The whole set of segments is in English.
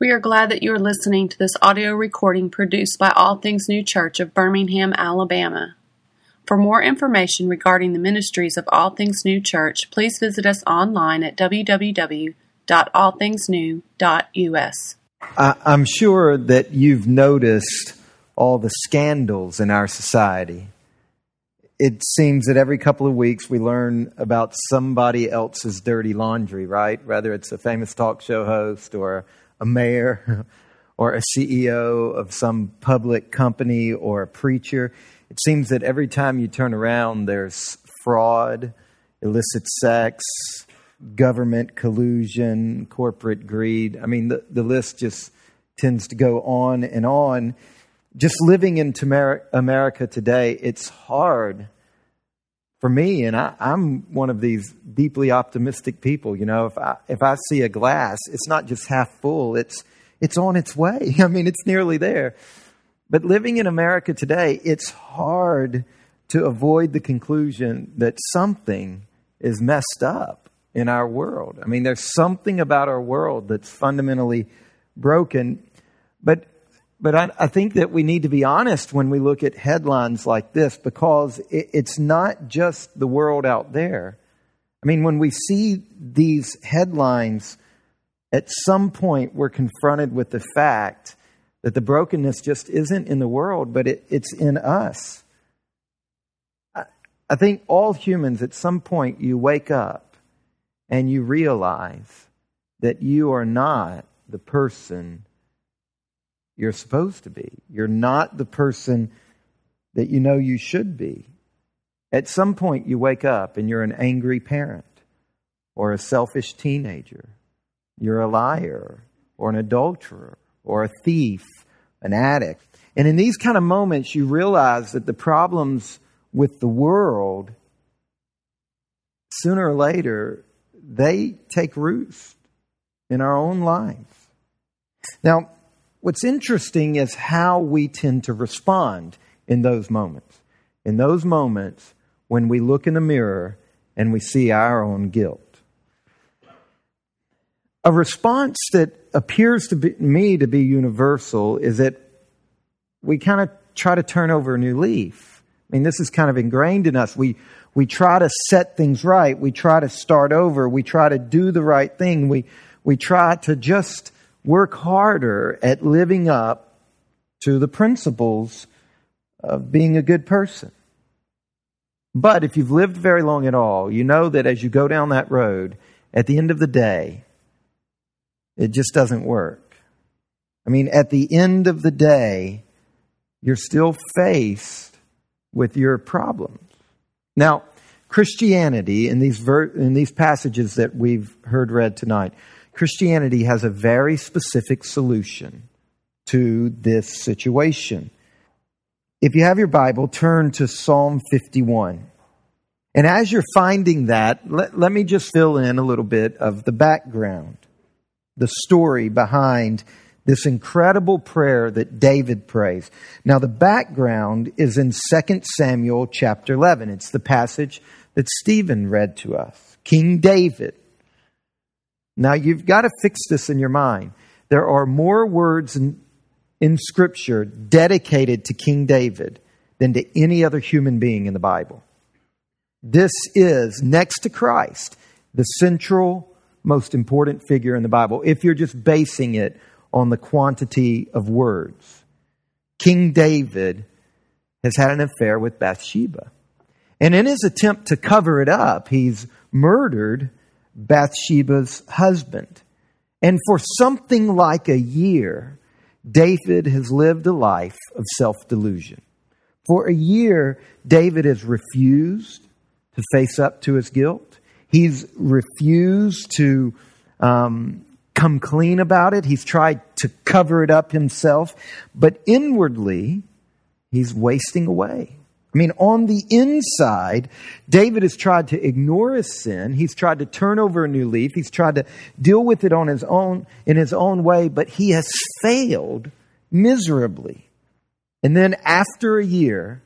We are glad that you are listening to this audio recording produced by All Things New Church of Birmingham, Alabama. For more information regarding the ministries of All Things New Church, please visit us online at www.allthingsnew.us. I'm sure that you've noticed all the scandals in our society. It seems that every couple of weeks we learn about somebody else's dirty laundry, right? Whether it's a famous talk show host or a mayor or a CEO of some public company or a preacher. It seems that every time you turn around, there's fraud, illicit sex, government collusion, corporate greed. I mean, the list just tends to go on and on. Just living in America today, it's hard for me, and I'm one of these deeply optimistic people. You know, if I see a glass, it's not just half full, it's on its way. I mean, it's nearly there. But living in America today, it's hard to avoid the conclusion that something is messed up in our world. I mean, there's something about our world that's fundamentally broken. But I think that we need to be honest when we look at headlines like this, because it's not just the world out there. I mean, when we see these headlines, at some point we're confronted with the fact that the brokenness just isn't in the world, but it's in us. I think all humans, at some point, you wake up and you realize that you are not the person you're supposed to be. You're not the person that you know you should be. At some point, you wake up and you're an angry parent or a selfish teenager. You're a liar or an adulterer or a thief, an addict. And in these kind of moments, you realize that the problems with the world, sooner or later, they take roost in our own lives. Now, what's interesting is how we tend to respond in those moments. In those moments when we look in the mirror and we see our own guilt. A response that appears to me to be universal is that we kind of try to turn over a new leaf. I mean, this is kind of ingrained in us. We try to set things right. We try to start over. We try to do the right thing. We try to just work harder at living up to the principles of being a good person. But if you've lived very long at all, you know that as you go down that road, at the end of the day, it just doesn't work. I mean, at the end of the day, you're still faced with your problems. Now, Christianity, in these passages that we've heard read tonight, Christianity has a very specific solution to this situation. If you have your Bible, turn to Psalm 51. And as you're finding that, let me just fill in a little bit of the background, the story behind this incredible prayer that David prays. Now, the background is in 2 Samuel chapter 11. It's the passage that Stephen read to us. King David. Now, you've got to fix this in your mind. There are more words in Scripture dedicated to King David than to any other human being in the Bible. This is, next to Christ, the central, most important figure in the Bible, if you're just basing it on the quantity of words. King David has had an affair with Bathsheba. And in his attempt to cover it up, he's murdered Bathsheba's husband. And for something like a year, David has lived a life of self-delusion. For a year, David has refused to face up to his guilt. He's refused to come clean about it. He's tried to cover it up himself. But inwardly, he's wasting away. I mean, on the inside, David has tried to ignore his sin. He's tried to turn over a new leaf. He's tried to deal with it on his own, in his own way, but he has failed miserably. And then after a year,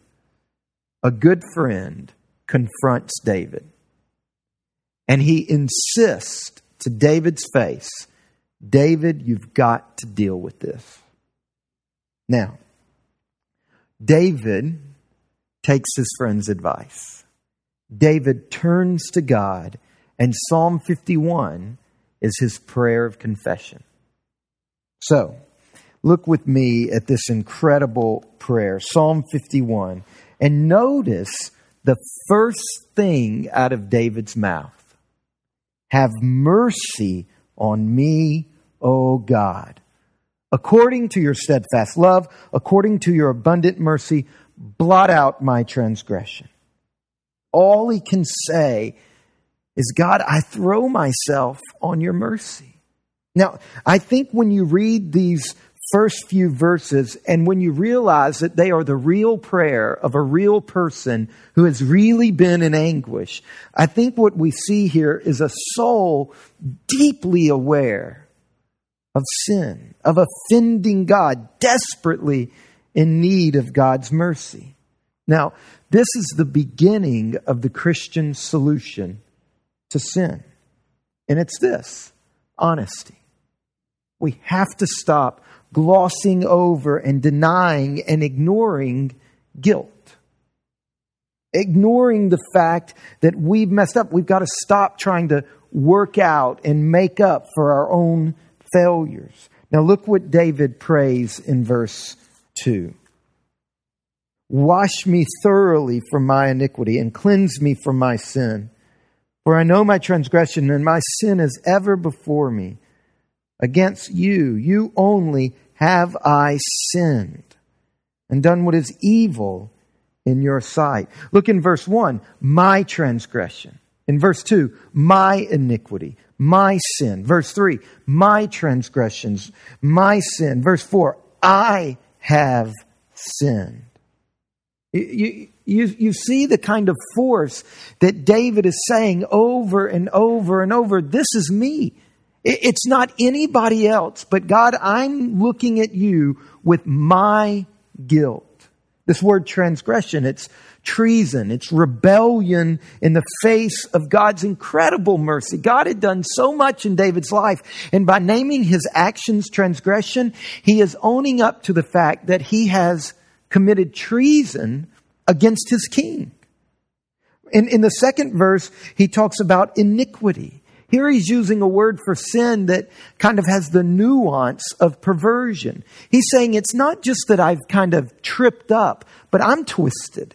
a good friend confronts David. And he insists to David's face David, you've got to deal with this. Now, David takes his friend's advice. David turns to God, and Psalm 51 is his prayer of confession. So, look with me at this incredible prayer, Psalm 51, and notice the first thing out of David's mouth. Have mercy on me, O God. According to your steadfast love, according to your abundant mercy, blot out my transgression. All he can say is, God, I throw myself on your mercy. Now, I think when you read these first few verses and when you realize that they are the real prayer of a real person who has really been in anguish, I think what we see here is a soul deeply aware of sin, of offending God, desperately in need of God's mercy. Now, this is the beginning of the Christian solution to sin. And it's this, honesty. We have to stop glossing over and denying and ignoring guilt. Ignoring the fact that we've messed up. We've got to stop trying to work out and make up for our own failures. Now look what David prays in verse 2. Wash me thoroughly from my iniquity and cleanse me from my sin. For I know my transgression and my sin is ever before me. Against you, you only, have I sinned and done what is evil in your sight. Look in verse 1, my transgression. In verse 2, my iniquity, my sin. Verse 3, my transgressions, my sin. Verse 4, I have sinned. You see the kind of force that David is saying over and over and over. This is me. It's not anybody else, but God, I'm looking at you with my guilt. This word transgression, it's treason, it's rebellion in the face of God's incredible mercy. God had done so much in David's life, and by naming his actions transgression, he is owning up to the fact that he has committed treason against his king. In the second verse, he talks about iniquity. Here he's using a word for sin that kind of has the nuance of perversion. He's saying it's not just that I've kind of tripped up, but I'm twisted.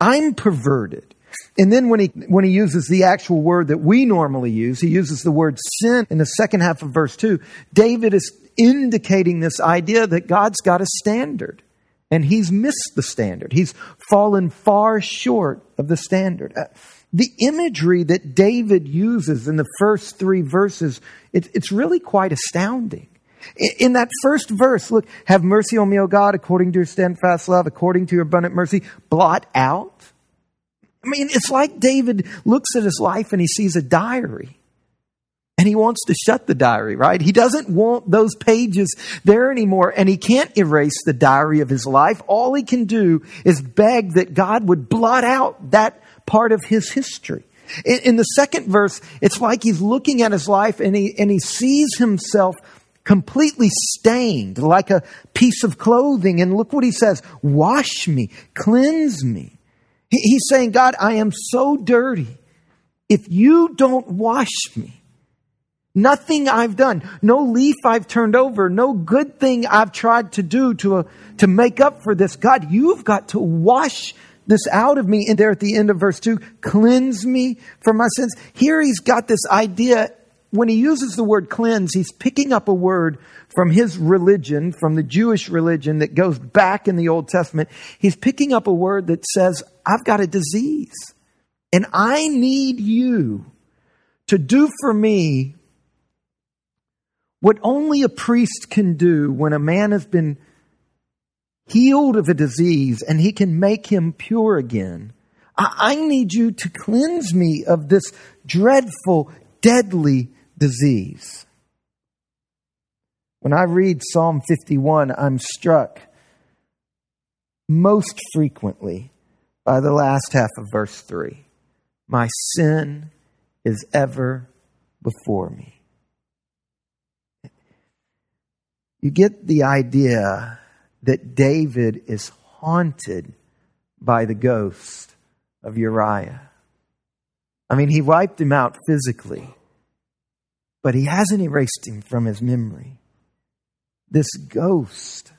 I'm perverted. And then when he uses the actual word that we normally use, he uses the word sin in the second half of verse 2. David is indicating this idea that God's got a standard. And he's missed the standard. He's fallen far short of the standard. The imagery that David uses in the first three verses, it's really quite astounding. In that first verse, look, have mercy on me, O God, according to your steadfast love, according to your abundant mercy, blot out. I mean, it's like David looks at his life and he sees a diary. And he wants to shut the diary, right? He doesn't want those pages there anymore, and he can't erase the diary of his life. All he can do is beg that God would blot out that part of his history. In the second verse, it's like he's looking at his life and he sees himself completely stained like a piece of clothing. And look what he says, wash me, cleanse me. He's saying, God, I am so dirty. If you don't wash me, nothing I've done, no leaf I've turned over, no good thing I've tried to do to make up for this. God, you've got to wash this out of me. And there at the end of verse 2, cleanse me from my sins. Here he's got this idea. When he uses the word cleanse, he's picking up a word from his religion, from the Jewish religion that goes back in the Old Testament. He's picking up a word that says, I've got a disease and I need you to do for me what only a priest can do when a man has been healed of a disease and he can make him pure again. I need you to cleanse me of this dreadful, deadly disease. When I read Psalm 51, I'm struck most frequently by the last half of verse 3. My sin is ever before me. You get the idea that David is haunted by the ghost of Uriah. I mean, he wiped him out physically, but he hasn't erased him from his memory. This ghost,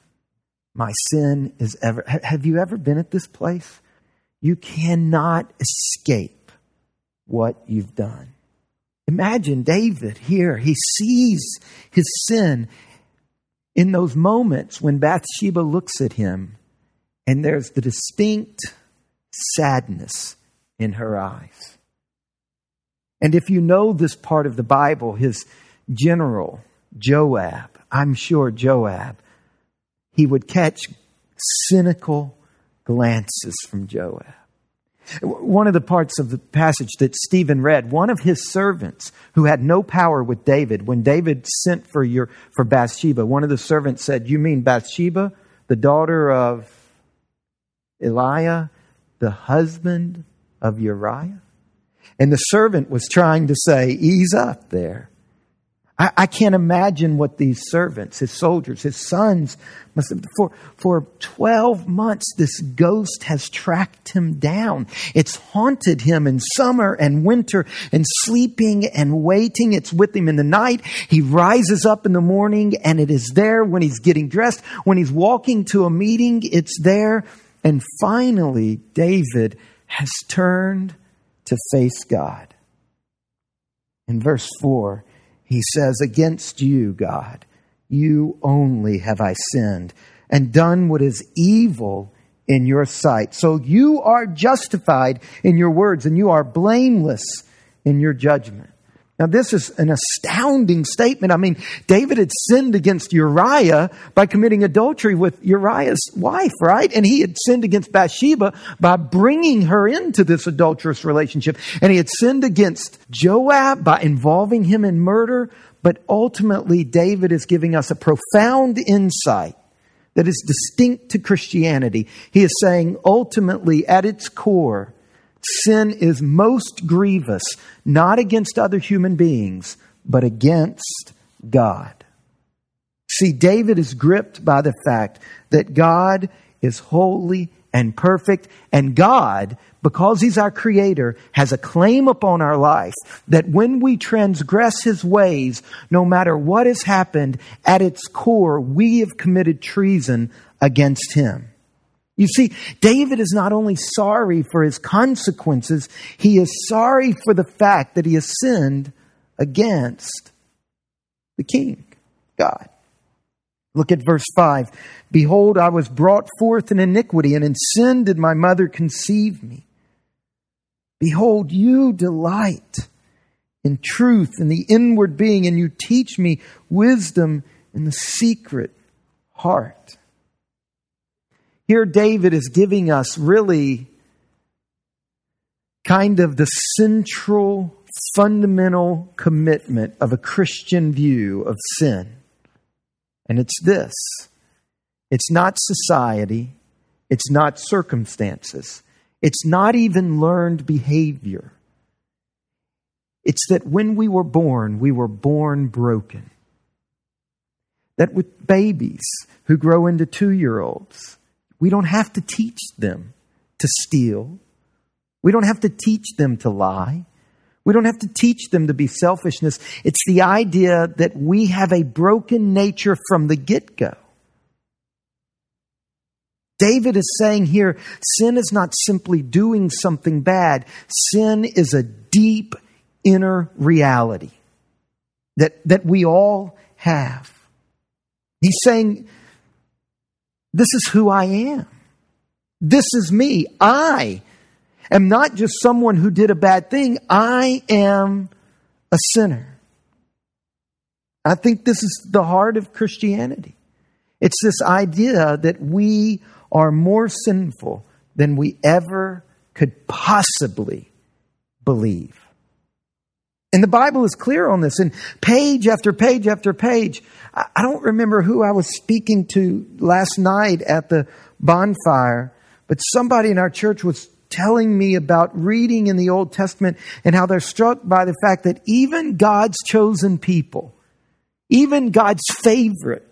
my sin is ever... Have you ever been at this place? You cannot escape what you've done. Imagine David here. He sees his sin in those moments when Bathsheba looks at him, and there's the distinct sadness in her eyes. And if you know this part of the Bible, his general, Joab, I'm sure Joab, he would catch cynical glances from Joab. One of the parts of the passage that Stephen read, one of his servants who had no power with David, when David sent for Bathsheba, one of the servants said, "You mean Bathsheba, the daughter of Eliah, the husband of Uriah?" And the servant was trying to say, "Ease up there." I can't imagine what these servants, his soldiers, his sons, must have. For 12 months, this ghost has tracked him down. It's haunted him in summer and winter and sleeping and waiting. It's with him in the night. He rises up in the morning and it is there when he's getting dressed. When he's walking to a meeting, it's there. And finally, David has turned to face God. In verse 4, he says, "Against you, God, you only have I sinned and done what is evil in your sight. So you are justified in your words and you are blameless in your judgment." Now, this is an astounding statement. I mean, David had sinned against Uriah by committing adultery with Uriah's wife, right? And he had sinned against Bathsheba by bringing her into this adulterous relationship. And he had sinned against Joab by involving him in murder. But ultimately, David is giving us a profound insight that is distinct to Christianity. He is saying, ultimately, at its core, sin is most grievous, not against other human beings, but against God. See, David is gripped by the fact that God is holy and perfect, and God, because he's our creator, has a claim upon our life that when we transgress his ways, no matter what has happened, at its core, we have committed treason against him. You see, David is not only sorry for his consequences, he is sorry for the fact that he has sinned against the king, God. Look at verse 5. "Behold, I was brought forth in iniquity, and in sin did my mother conceive me. Behold, you delight in truth in the inward being, and you teach me wisdom in the secret heart." Here David is giving us really kind of the central, fundamental commitment of a Christian view of sin. And it's this. It's not society. It's not circumstances. It's not even learned behavior. It's that when we were born broken. That with babies who grow into 2-year-olds, we don't have to teach them to steal. We don't have to teach them to lie. We don't have to teach them to be selfishness. It's the idea that we have a broken nature from the get-go. David is saying here, sin is not simply doing something bad. Sin is a deep inner reality that we all have. He's saying, this is who I am. This is me. I am not just someone who did a bad thing. I am a sinner. I think this is the heart of Christianity. It's this idea that we are more sinful than we ever could possibly believe. And the Bible is clear on this. And page after page after page, I don't remember who I was speaking to last night at the bonfire, but somebody in our church was telling me about reading in the Old Testament and how they're struck by the fact that even God's chosen people, even God's favorite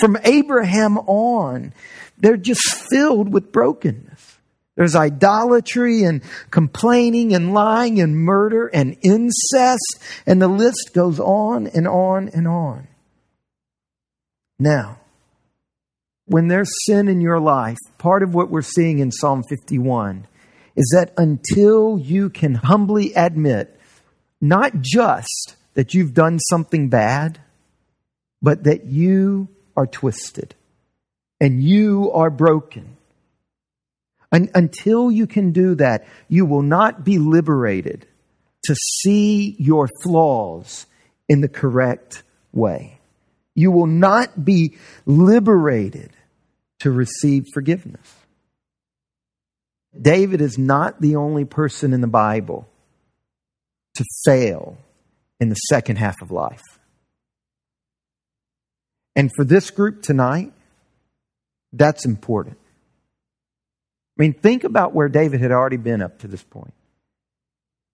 from Abraham on, they're just filled with brokenness. There's idolatry and complaining and lying and murder and incest, and the list goes on and on and on. Now, when there's sin in your life, part of what we're seeing in Psalm 51 is that until you can humbly admit, not just that you've done something bad, but that you are twisted and you are broken. And until you can do that, you will not be liberated to see your flaws in the correct way. You will not be liberated to receive forgiveness. David is not the only person in the Bible to fail in the second half of life. And for this group tonight, that's important. I mean, think about where David had already been up to this point.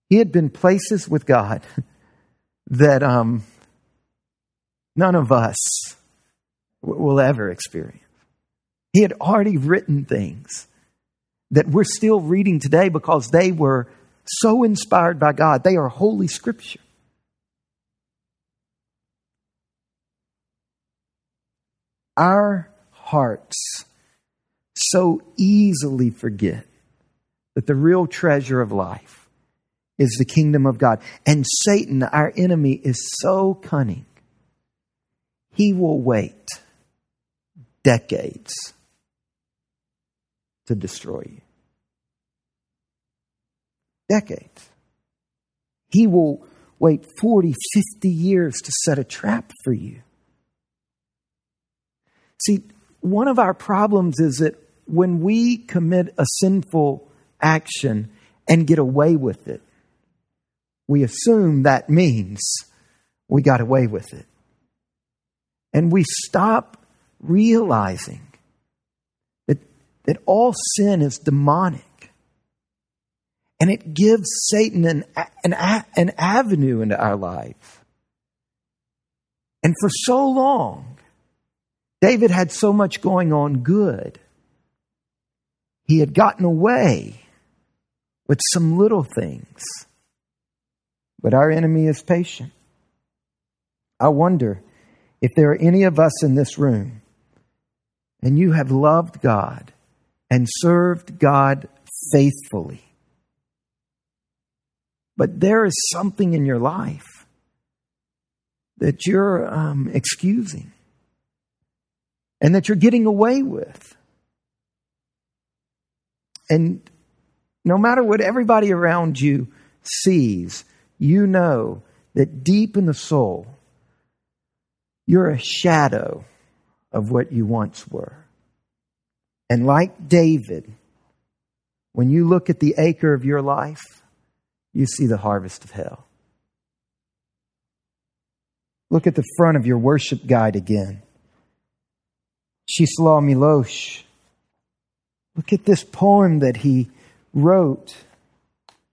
He had been places with God that none of us will ever experience. He had already written things that we're still reading today because they were so inspired by God. They are Holy Scripture. Our hearts so easily forget that the real treasure of life is the kingdom of God. And Satan, our enemy, is so cunning. He will wait decades to destroy you. Decades. He will wait 40, 50 years to set a trap for you. See, one of our problems is that when we commit a sinful action and get away with it, we assume that means we got away with it. And we stop realizing that all sin is demonic. And it gives Satan an avenue into our life. And for so long, David had so much going on good. He had gotten away with some little things. But our enemy is patient. I wonder if there are any of us in this room and you have loved God and served God faithfully, but there is something in your life that you're excusing and that you're getting away with. And no matter what everybody around you sees, you know that deep in the soul, you're a shadow of what you once were. And like David, when you look at the acre of your life, you see the harvest of hell. Look at the front of your worship guide again. Shislaw Milosh. Look at this poem that he wrote.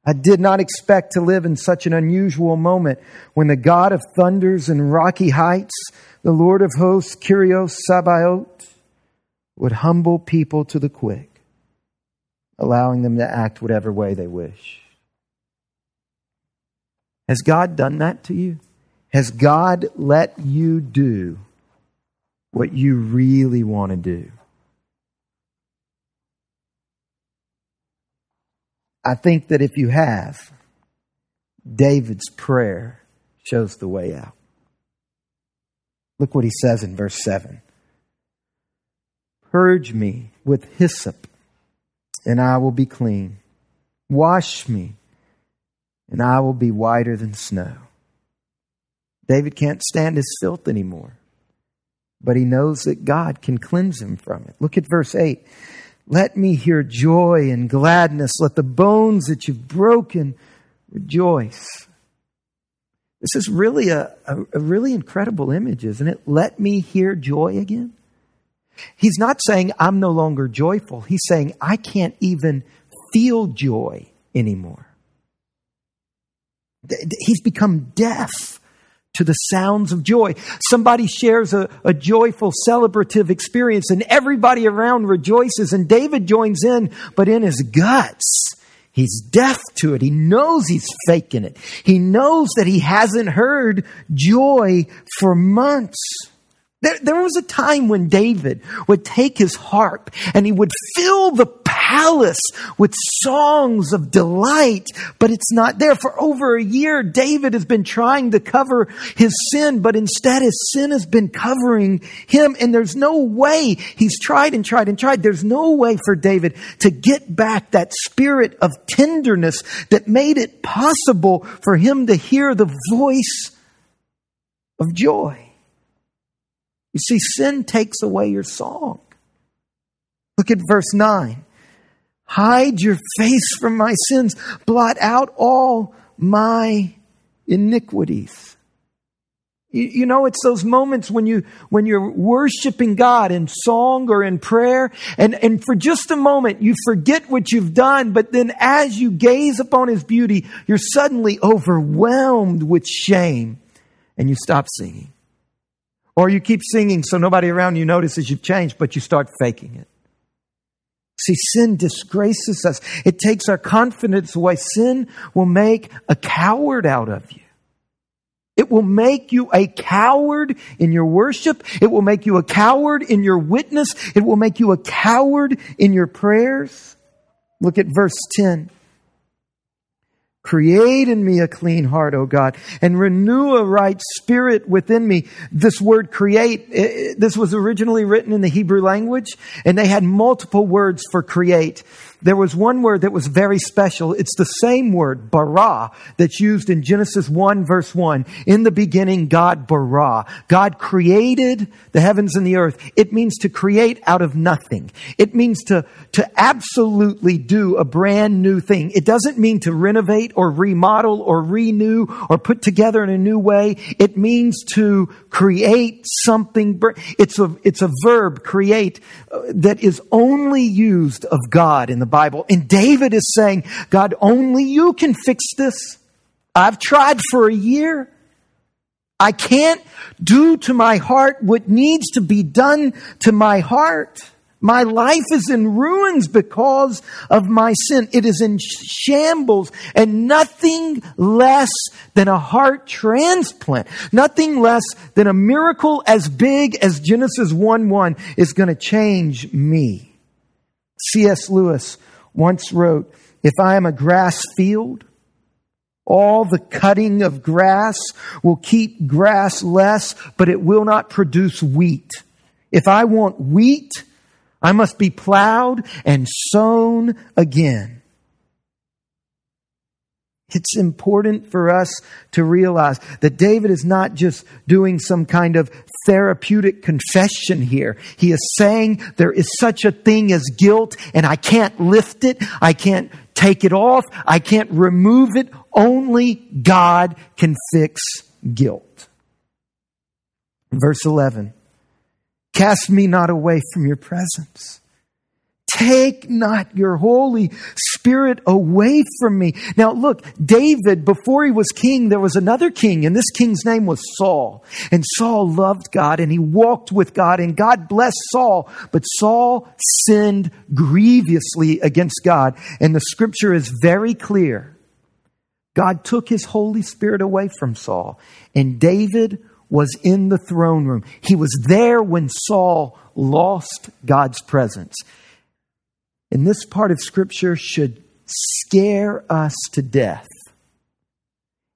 I did not expect to live in such an unusual moment when the God of thunders and rocky heights, the Lord of hosts, Kyrios Sabaoth, would humble people to the quick, allowing them to act whatever way they wish. Has God done that to you? Has God let you do what you really want to do? I think that if you have, David's prayer shows the way out. Look what he says in verse 7. Purge me with hyssop, and I will be clean. Wash me, and I will be whiter than snow. David can't stand his filth anymore, but he knows that God can cleanse him from it. Look at verse 8. Let me hear joy and gladness. Let the bones that you've broken rejoice. This is really a really incredible image, isn't it? Let me hear joy again. He's not saying I'm no longer joyful. He's saying I can't even feel joy anymore. He's become deaf to the sounds of joy. Somebody shares a joyful, celebrative experience and everybody around rejoices and David joins in, but in his guts, he's deaf to it. He knows he's faking it. He knows that he hasn't heard joy for months. There was a time when David would take his harp and he would fill the palace with songs of delight, but it's not there. For over a year, David has been trying to cover his sin, but instead his sin has been covering him, and there's no way. He's tried and tried and tried. There's no way for David to get back that spirit of tenderness that made it possible for him to hear the voice of joy. You see, sin takes away your song. Look at verse 9. Hide your face from my sins. Blot out all my iniquities. You know, it's those moments when you're worshiping God in song or in prayer, and for just a moment you forget what you've done, but then as you gaze upon His beauty, you're suddenly overwhelmed with shame and you stop singing. Or you keep singing so nobody around you notices you've changed, but you start faking it. See, sin disgraces us. It takes our confidence away. Sin will make a coward out of you. It will make you a coward in your worship. It will make you a coward in your witness. It will make you a coward in your prayers. Look at verse 10. Create in me a clean heart, O God, and renew a right spirit within me. This word create, this was originally written in the Hebrew language, and they had multiple words for create. There was one word that was very special. It's the same word, bara, that's used in Genesis 1, verse 1. In the beginning, God bara. God created the heavens and the earth. It means to create out of nothing. It means to absolutely do a brand new thing. It doesn't mean to renovate or remodel or renew or put together in a new way. It means to create something. It's a verb, create, that is only used of God in the Bible. And David is saying, God, only you can fix this. I've tried for a year. I can't do to my heart what needs to be done to my heart. My life is in ruins because of my sin. It is in shambles, and nothing less than a heart transplant, nothing less than a miracle as big as Genesis 1:1 is going to change me. C.S. Lewis once wrote, "If I am a grass field, all the cutting of grass will keep grass less, but it will not produce wheat. If I want wheat, I must be plowed and sown again." It's important for us to realize that David is not just doing some kind of therapeutic confession here. He is saying there is such a thing as guilt, and I can't lift it. I can't take it off. I can't remove it. Only God can fix guilt. Verse 11. Cast me not away from your presence. Take not your Holy Spirit away from me. Now look, David, before he was king, there was another king, and this king's name was Saul. And Saul loved God, and he walked with God, and God blessed Saul. But Saul sinned grievously against God. And the scripture is very clear. God took his Holy Spirit away from Saul, and David was in the throne room. He was there when Saul lost God's presence. And this part of Scripture should scare us to death.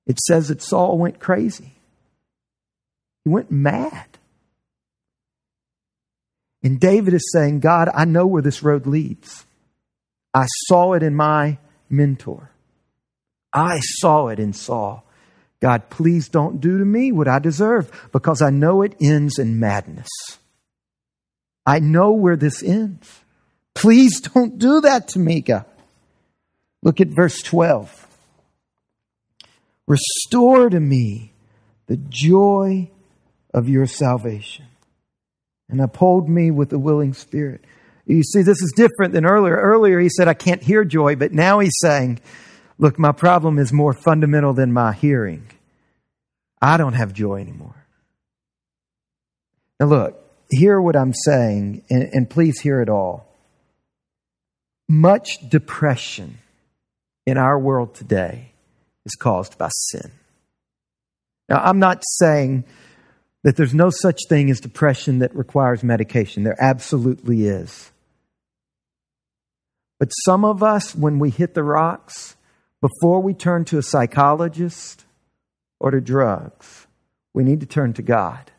It says that Saul went crazy. He went mad. And David is saying, God, I know where this road leads. I saw it in my mentor. I saw it in Saul. God, please don't do to me what I deserve, because I know it ends in madness. I know where this ends. Please don't do that to me, God. Look at verse 12. Restore to me the joy of your salvation, and uphold me with a willing spirit. You see, this is different than earlier. Earlier he said, I can't hear joy, but now he's saying, look, my problem is more fundamental than my hearing. I don't have joy anymore. Now look, hear what I'm saying, and please hear it all. Much depression in our world today is caused by sin. Now, I'm not saying that there's no such thing as depression that requires medication. There absolutely is. But some of us, when we hit the rocks, before we turn to a psychologist or to drugs, we need to turn to God.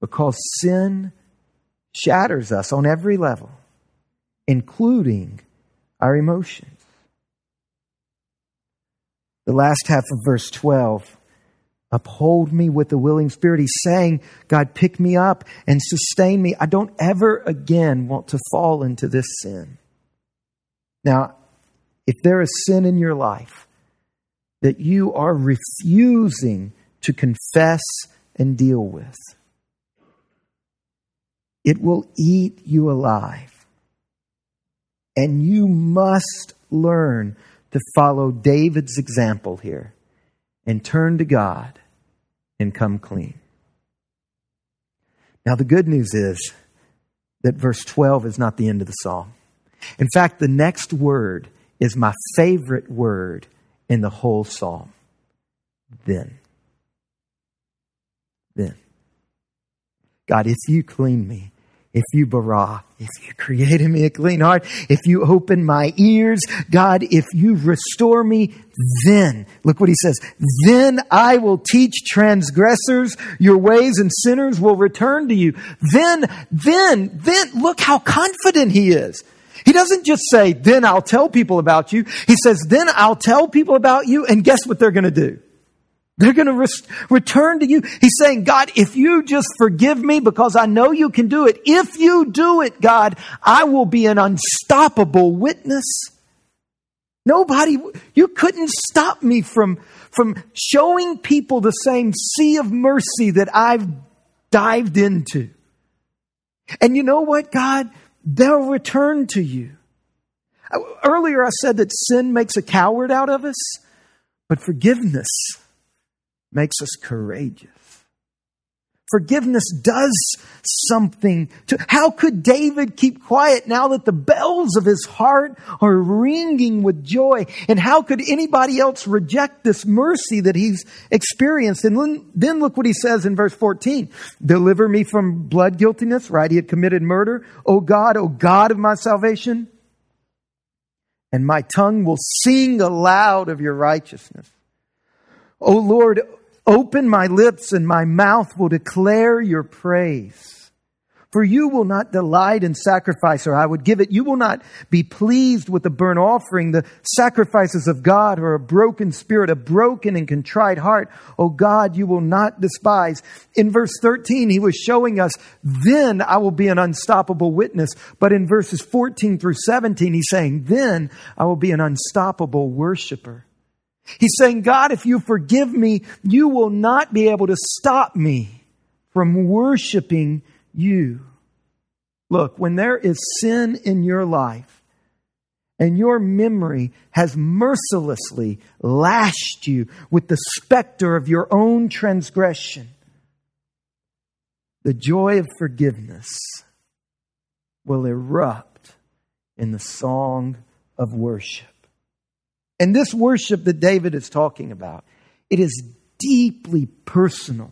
Because sin shatters us on every level, including our emotions. The last half of verse 12, uphold me with a willing spirit. He's saying, God, pick me up and sustain me. I don't ever again want to fall into this sin. Now, if there is sin in your life that you are refusing to confess and deal with, it will eat you alive. And you must learn to follow David's example here and turn to God and come clean. Now, the good news is that verse 12 is not the end of the psalm. In fact, the next word is my favorite word in the whole psalm. Then. Then. God, if you clean me, if you bara, if you create in me a clean heart, if you open my ears, God, if you restore me, then, look what he says, then I will teach transgressors your ways and sinners will return to you. Then, look how confident he is. He doesn't just say, then I'll tell people about you. He says, then I'll tell people about you, and guess what they're going to do? They're going to return to you. He's saying, God, if you just forgive me because I know you can do it. If you do it, God, I will be an unstoppable witness. Nobody, you couldn't stop me from showing people the same sea of mercy that I've dived into. And you know what, God? They'll return to you. Earlier I said that sin makes a coward out of us, but forgiveness makes us courageous. Forgiveness does something to. How could David keep quiet now that the bells of his heart are ringing with joy? And how could anybody else reject this mercy that he's experienced? And then look what he says in verse 14. Deliver me from blood guiltiness, right? He had committed murder. O God of my salvation. And my tongue will sing aloud of your righteousness. O Lord, open my lips and my mouth will declare your praise. For you will not delight in sacrifice, or I would give it. You will not be pleased with the burnt offering, the sacrifices of God, or a broken spirit, a broken and contrite heart. O God, you will not despise. In verse 13, he was showing us, then I will be an unstoppable witness. But in verses 14 through 17, he's saying, then I will be an unstoppable worshiper. He's saying, God, if you forgive me, you will not be able to stop me from worshiping you. Look, when there is sin in your life and your memory has mercilessly lashed you with the specter of your own transgression, the joy of forgiveness will erupt in the song of worship. And this worship that David is talking about, it is deeply personal.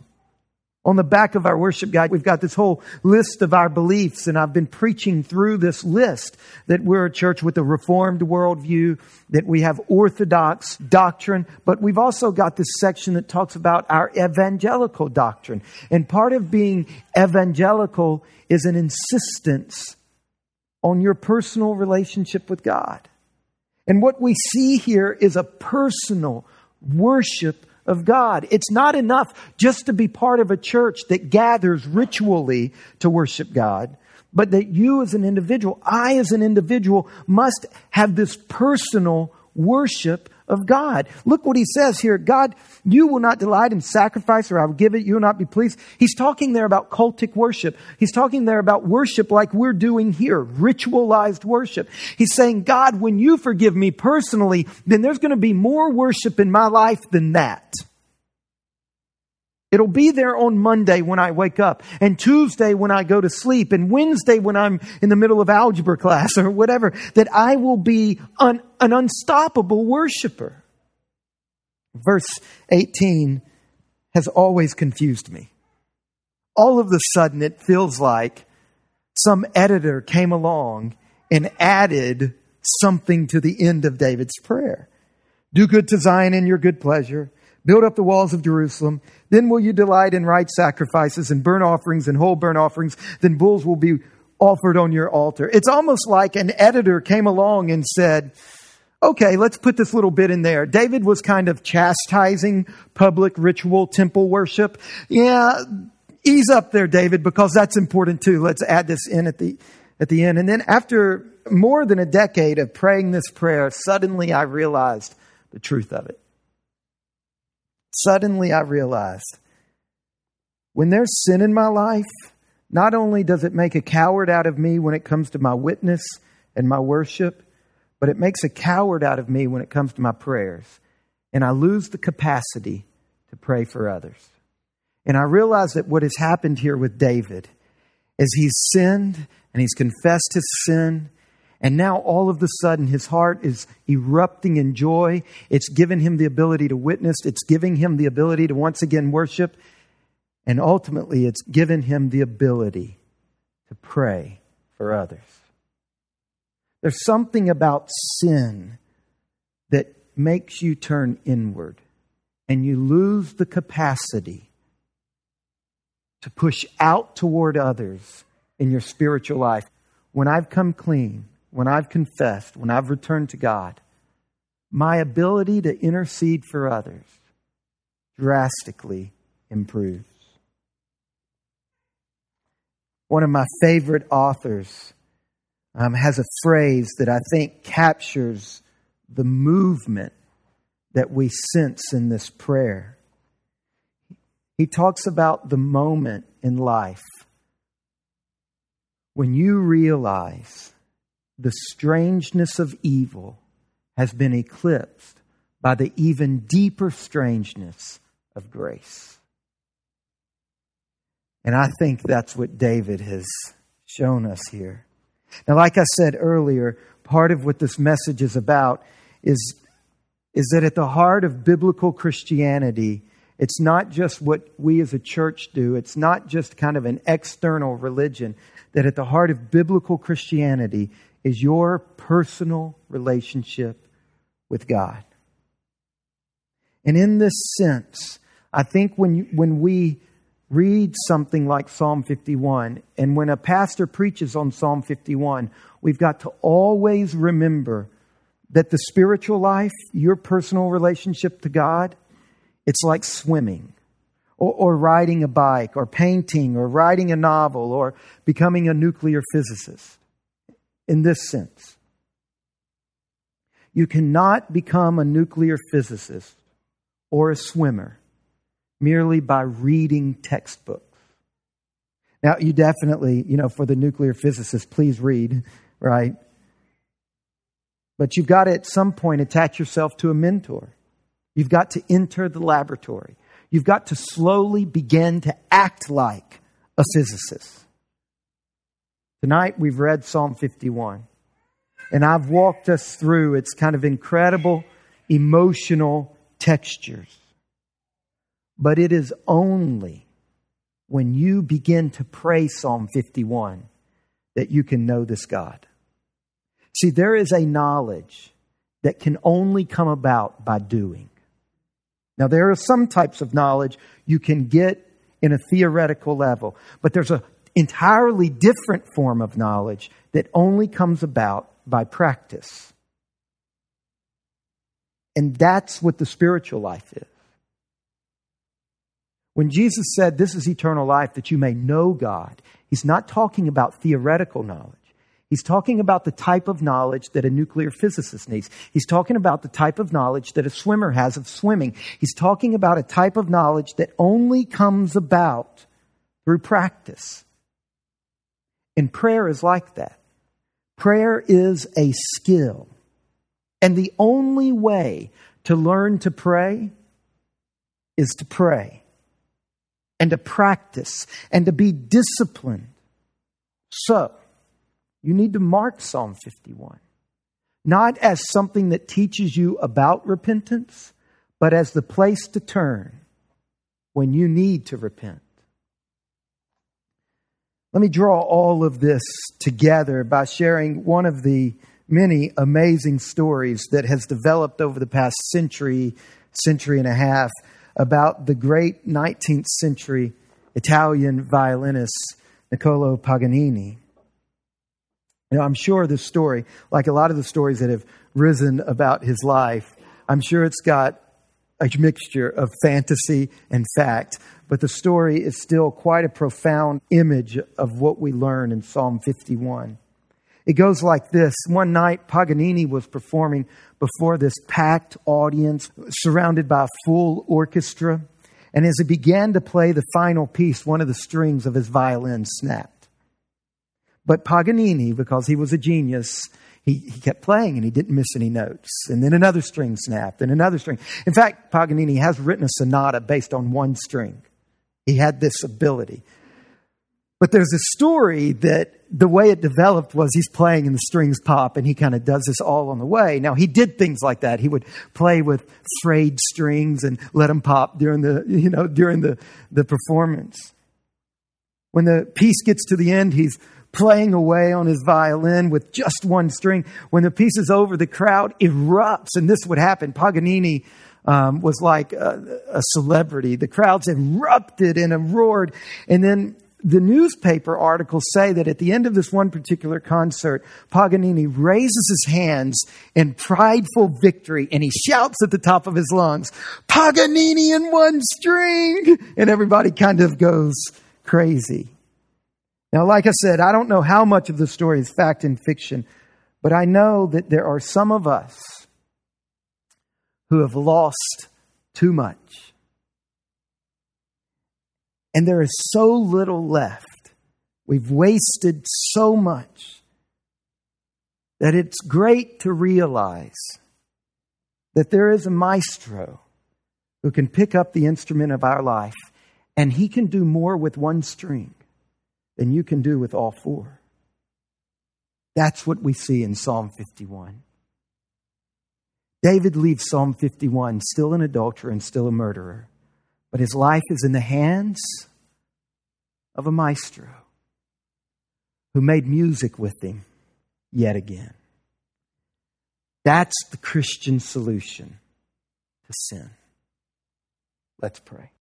On the back of our worship guide, we've got this whole list of our beliefs, and I've been preaching through this list that we're a church with a reformed worldview, that we have orthodox doctrine, but we've also got this section that talks about our evangelical doctrine. And part of being evangelical is an insistence on your personal relationship with God. And what we see here is a personal worship of God. It's not enough just to be part of a church that gathers ritually to worship God, but that you as an individual, I as an individual, must have this personal worship of God. Look what he says here. God, you will not delight in sacrifice, or I will give it. You will not be pleased. He's talking there about cultic worship. He's talking there about worship like we're doing here, ritualized worship. He's saying, God, when you forgive me personally, then there's going to be more worship in my life than that. It'll be there on Monday when I wake up, and Tuesday when I go to sleep, and Wednesday when I'm in the middle of algebra class or whatever, that I will be an unstoppable worshiper. Verse 18 has always confused me. All of a sudden, it feels like some editor came along and added something to the end of David's prayer. Do good to Zion in your good pleasure. Build up the walls of Jerusalem. Then will you delight in right sacrifices and burnt offerings and whole burnt offerings. Then bulls will be offered on your altar. It's almost like an editor came along and said, okay, let's put this little bit in there. David was kind of chastising public ritual temple worship. Yeah, ease up there, David, because that's important too. Let's add this in at the end. And then after more than a decade of praying this prayer, suddenly I realized the truth of it. Suddenly I realized when there's sin in my life, not only does it make a coward out of me when it comes to my witness and my worship, but it makes a coward out of me when it comes to my prayers. And I lose the capacity to pray for others. And I realize that what has happened here with David is he's sinned and he's confessed his sin. And now all of a sudden his heart is erupting in joy. It's given him the ability to witness. It's giving him the ability to once again worship. And ultimately it's given him the ability to pray for others. There's something about sin that makes you turn inward and you lose the capacity to push out toward others in your spiritual life. When I've come clean, when I've confessed, when I've returned to God, my ability to intercede for others drastically improves. One of my favorite authors has a phrase that I think captures the movement that we sense in this prayer. He talks about the moment in life when you realize the strangeness of evil has been eclipsed by the even deeper strangeness of grace. And I think that's what David has shown us here. Now, like I said earlier, part of what this message is about is that at the heart of biblical Christianity, it's not just what we as a church do. It's not just kind of an external religion. That at the heart of biblical Christianity is your personal relationship with God. And in this sense, I think when we read something like Psalm 51, and when a pastor preaches on Psalm 51, we've got to always remember that the spiritual life, your personal relationship to God, it's like swimming or riding a bike or painting or writing a novel or becoming a nuclear physicist. In this sense, you cannot become a nuclear physicist or a swimmer merely by reading textbooks. Now, you definitely, for the nuclear physicist, please read, right? But you've got to at some point attach yourself to a mentor. You've got to enter the laboratory. You've got to slowly begin to act like a physicist. Tonight we've read Psalm 51. And I've walked us through its kind of incredible emotional textures. But it is only when you begin to pray Psalm 51 that you can know this God. See, there is a knowledge that can only come about by doing. Now, there are some types of knowledge you can get in a theoretical level, but there's an entirely different form of knowledge that only comes about by practice. And that's what the spiritual life is. When Jesus said, "This is eternal life, that you may know God," he's not talking about theoretical knowledge. He's talking about the type of knowledge that a nuclear physicist needs. He's talking about the type of knowledge that a swimmer has of swimming. He's talking about a type of knowledge that only comes about through practice. And prayer is like that. Prayer is a skill. And the only way to learn to pray is to pray. and to practice and to be disciplined. So, you need to mark Psalm 51, not as something that teaches you about repentance, but as the place to turn when you need to repent. Let me draw all of this together by sharing one of the many amazing stories that has developed over the past century and a half about the great 19th century Italian violinist Niccolo Paganini. You know, I'm sure this story, like a lot of the stories that have risen about his life, I'm sure it's got a mixture of fantasy and fact, but the story is still quite a profound image of what we learn in Psalm 51. It goes like this. One night, Paganini was performing before this packed audience, surrounded by a full orchestra. And as he began to play the final piece, one of the strings of his violin snapped. But Paganini, because he was a genius, he kept playing and he didn't miss any notes. And then another string snapped and another string. In fact, Paganini has written a sonata based on one string. He had this ability. But there's a story that the way it developed was he's playing and the strings pop and he kind of does this all on the way. Now, he did things like that. He would play with frayed strings and let them pop during the performance. When the piece gets to the end, he's playing away on his violin with just one string. When the piece is over, the crowd erupts, and this would happen. Paganini was like a celebrity. The crowds erupted and roared, and then the newspaper articles say that at the end of this one particular concert, Paganini raises his hands in prideful victory and he shouts at the top of his lungs, "Paganini in one string!" And everybody kind of goes crazy. Now, like I said, I don't know how much of the story is fact and fiction, but I know that there are some of us who have lost too much. And there is so little left. We've wasted so much that it's great to realize that there is a maestro who can pick up the instrument of our life, and he can do more with one string than you can do with all four. That's what we see in Psalm 51. David leaves Psalm 51 still an adulterer and still a murderer. But his life is in the hands of a maestro who made music with him yet again. That's the Christian solution to sin. Let's pray.